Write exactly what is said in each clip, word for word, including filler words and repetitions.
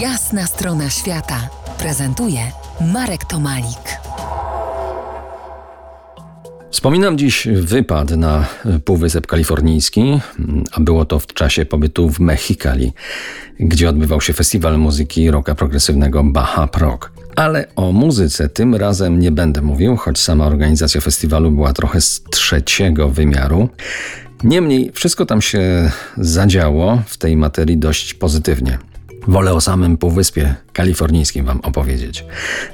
Jasna Strona Świata prezentuje Marek Tomalik. Wspominam dziś wypad na Półwysep Kalifornijski, a było to w czasie pobytu w Mexicali, gdzie odbywał się Festiwal Muzyki Rocka Progresywnego Baja Prog. Ale o muzyce tym razem nie będę mówił, choć sama organizacja festiwalu była trochę z trzeciego wymiaru. Niemniej wszystko tam się zadziało w tej materii dość pozytywnie. Wolę o samym Półwyspie Kalifornijskim wam opowiedzieć.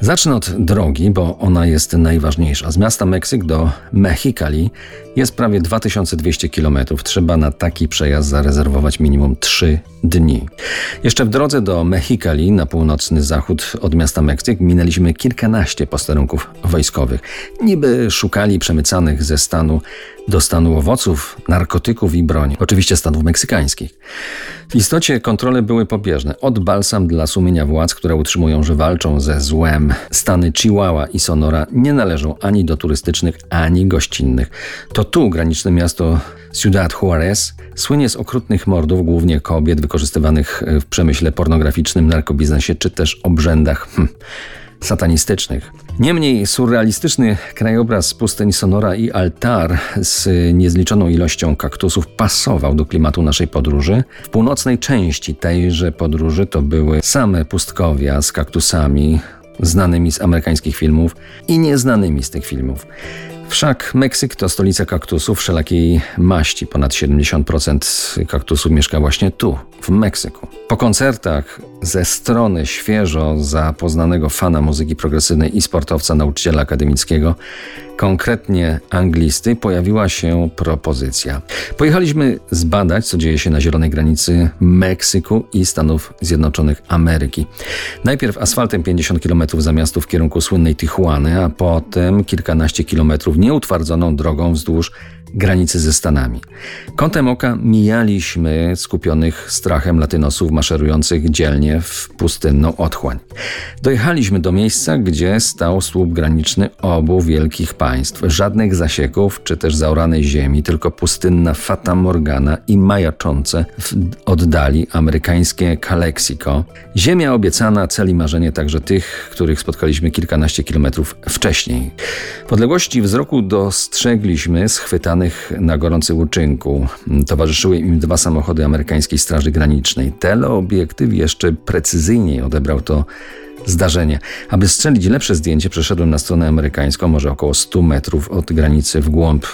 Zacznę od drogi, bo ona jest najważniejsza. Z miasta Meksyk do Mexicali jest prawie dwa tysiące dwieście kilometrów. Trzeba na taki przejazd zarezerwować minimum trzy dni. Jeszcze w drodze do Mexicali na północny zachód od miasta Meksyk minęliśmy kilkanaście posterunków wojskowych. Niby szukali przemycanych ze stanu do stanu owoców, narkotyków i broni. Oczywiście stanów meksykańskich. W istocie kontrole były pobieżne. Od balsam dla sumienia władz, które utrzymują, że walczą ze złem. Stany Chihuahua i Sonora nie należą ani do turystycznych, ani gościnnych. To tu graniczne miasto Ciudad Juarez słynie z okrutnych mordów, głównie kobiet wykorzystywanych w przemyśle pornograficznym, narkobiznesie czy też obrzędach hm, satanistycznych. Niemniej surrealistyczny krajobraz pustyń Sonora i Altar z niezliczoną ilością kaktusów pasował do klimatu naszej podróży. W północnej części tejże podróży to były same pustkowia z kaktusami znanymi z amerykańskich filmów i nieznanymi z tych filmów. Wszak Meksyk to stolica kaktusów wszelakiej maści. Ponad siedemdziesiąt procent kaktusów mieszka właśnie tu, w Meksyku. Po koncertach ze strony świeżo zapoznanego fana muzyki progresywnej i sportowca, nauczyciela akademickiego, konkretnie anglisty, pojawiła się propozycja. Pojechaliśmy zbadać, co dzieje się na zielonej granicy Meksyku i Stanów Zjednoczonych Ameryki. Najpierw asfaltem pięćdziesiąt kilometrów za miasto w kierunku słynnej Tijuany, a potem kilkanaście kilometrów nieutwardzoną drogą wzdłuż granicy ze Stanami. Kątem oka mijaliśmy skupionych strachem latynosów maszerujących dzielnie w pustynną otchłań. Dojechaliśmy do miejsca, gdzie stał słup graniczny obu wielkich państw. Żadnych zasieków czy też zaoranej ziemi, tylko pustynna Fata Morgana i majaczące w oddali amerykańskie Calexico. Ziemia obiecana, cel i marzenie także tych, których spotkaliśmy kilkanaście kilometrów wcześniej. W odległości wzroku dostrzegliśmy schwytanych na gorący uczynku. Towarzyszyły im dwa samochody amerykańskiej Straży Granicznej. Teleobiektyw jeszcze precyzyjniej odebrał to zdarzenie. Aby strzelić lepsze zdjęcie, przeszedłem na stronę amerykańską, może około sto metrów od granicy w głąb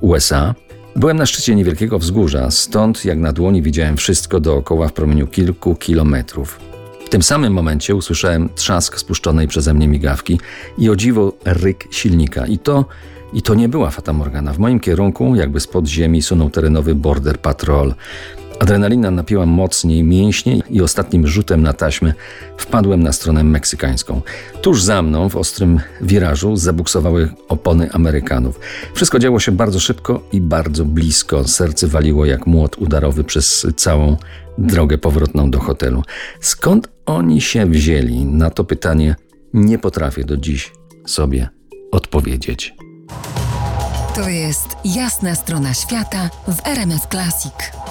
U S A. Byłem na szczycie niewielkiego wzgórza, stąd jak na dłoni widziałem wszystko dookoła w promieniu kilku kilometrów. W tym samym momencie usłyszałem trzask spuszczonej przeze mnie migawki i o dziwo ryk silnika. I to, i to nie była Fata Morgana. W moim kierunku, jakby spod ziemi, sunął terenowy Border Patrol. Adrenalina napiła mocniej mięśnie i ostatnim rzutem na taśmę wpadłem na stronę meksykańską. Tuż za mną, w ostrym wirażu, zabuksowały opony Amerykanów. Wszystko działo się bardzo szybko i bardzo blisko. Serce waliło jak młot udarowy przez całą drogę powrotną do hotelu. Skąd oni się wzięli? Na to pytanie nie potrafię do dziś sobie odpowiedzieć. To jest Jasna Strona Świata w R M F Classic.